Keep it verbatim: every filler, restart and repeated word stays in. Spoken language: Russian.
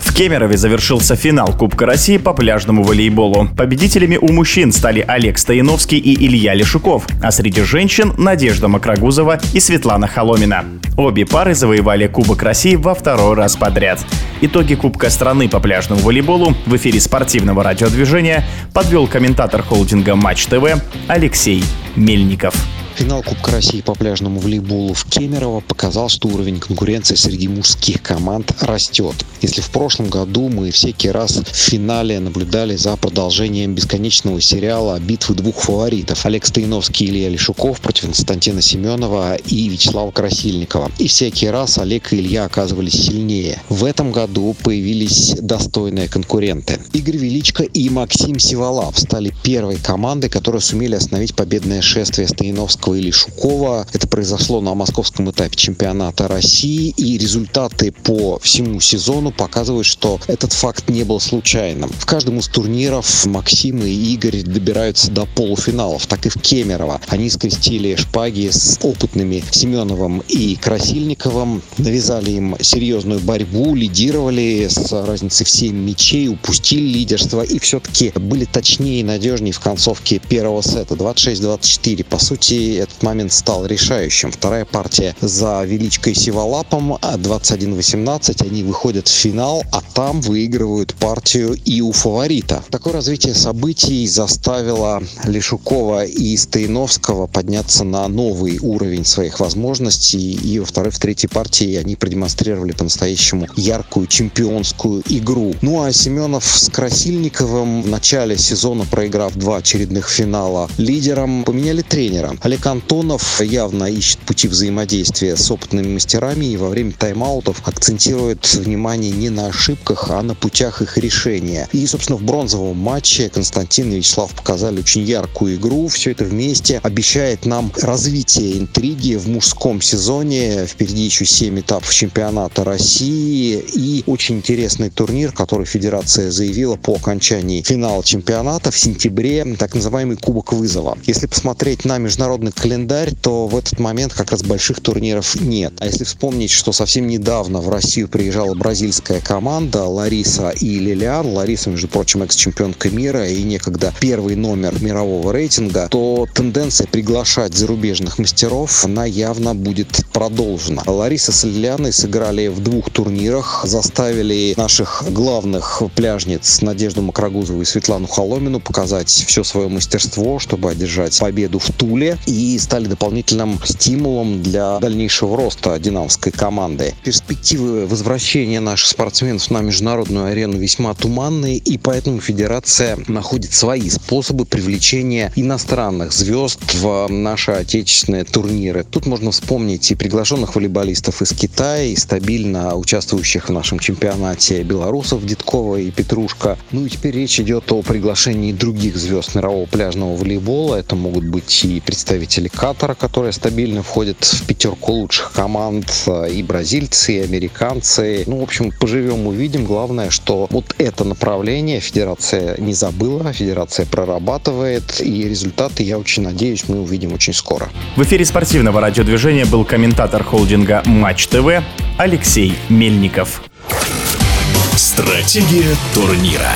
В Кемерове завершился финал Кубка России по пляжному волейболу. Победителями у мужчин стали Олег Стояновский и Илья Лешуков, а среди женщин – Надежда Макрогузова и Светлана Холомина. Обе пары завоевали Кубок России во второй раз подряд. Итоги Кубка страны по пляжному волейболу в эфире спортивного радио «Движение» подвел комментатор холдинга «МАТЧ ТВ» Алексей Мельников. Финал Кубка России по пляжному волейболу в Кемерово показал, что уровень конкуренции среди мужских команд растет. Если в прошлом году мы всякий раз в финале наблюдали за продолжением бесконечного сериала «Битвы двух фаворитов» Олег Стояновский и Илья Лешуков против Константина Семенова и Вячеслава Красильникова. И всякий раз Олег и Илья оказывались сильнее. В этом году появились достойные конкуренты. Игорь Величко и Максим Сиволап стали первой командой, которые сумели остановить победное шествие Стояновского и Лешукова. Это произошло на московском этапе чемпионата России, и результаты по всему сезону показывают, что этот факт не был случайным. В каждом из турниров Максим и Игорь добираются до полуфиналов, так и в Кемерово. Они скрестили шпаги с опытными Семеновым и Красильниковым, навязали им серьезную борьбу, лидировали с разницей в семь мячей, упустили лидерство и все-таки были точнее и надежнее в концовке первого сета двадцать шесть двадцать четыре. По сути, этот момент стал решающим. Вторая партия за Величко и Сиволапом двадцать один восемнадцать. Они выходят в финал, а там выигрывают партию и у фаворита. Такое развитие событий заставило Лешукова и Стояновского подняться на новый уровень своих возможностей. И во второй, в третьей партии они продемонстрировали по-настоящему яркую чемпионскую игру. Ну а Семенов с Красильниковым, в начале сезона проиграв два очередных финала лидерам, поменяли тренера. Олег Антонов явно ищет пути взаимодействия с опытными мастерами и во время тайм-аутов акцентирует внимание не на ошибках, а на путях их решения. И, собственно, в бронзовом матче Константин и Вячеслав показали очень яркую игру. Все это вместе обещает нам развитие интриги в мужском сезоне. Впереди еще семь этапов чемпионата России и очень интересный турнир, который федерация заявила по окончании финала чемпионата в сентябре, так называемый Кубок вызова. Если посмотреть на международный календарь, то в этот момент как раз больших турниров нет. А если вспомнить, что совсем недавно в Россию приезжала бразильская команда Лариса и Лилиан, Лариса, между прочим, экс-чемпионка мира и некогда первый номер мирового рейтинга, то тенденция приглашать зарубежных мастеров, она явно будет продолжена. Лариса с Лилианой сыграли в двух турнирах, заставили наших главных пляжниц Надежду Макрогузову и Светлану Холомину показать все свое мастерство, чтобы одержать победу в Туле, и стали дополнительным стимулом для дальнейшего роста динамовской команды. Перспективы возвращения наших спортсменов на международную арену весьма туманные, и поэтому федерация находит свои способы привлечения иностранных звезд в наши отечественные турниры. Тут можно вспомнить и приглашенных волейболистов из Китая, и стабильно участвующих в нашем чемпионате белорусов Дедкова и Петрушка. Ну и теперь речь идет о приглашении других звезд мирового пляжного волейбола. Это могут быть и представители Катара, которые стабильно входят в пятерку лучших команд, и бразильцы, и американцы. Ну, в общем, поживем, увидим. Главное, что вот это направление федерация не забыла, федерация прорабатывает, и результаты, я очень надеюсь, мы увидим очень скоро. В эфире спортивного радио «Движение» был комментатор холдинга «МАТЧ ТВ» Алексей Мельников. Стратегия турнира.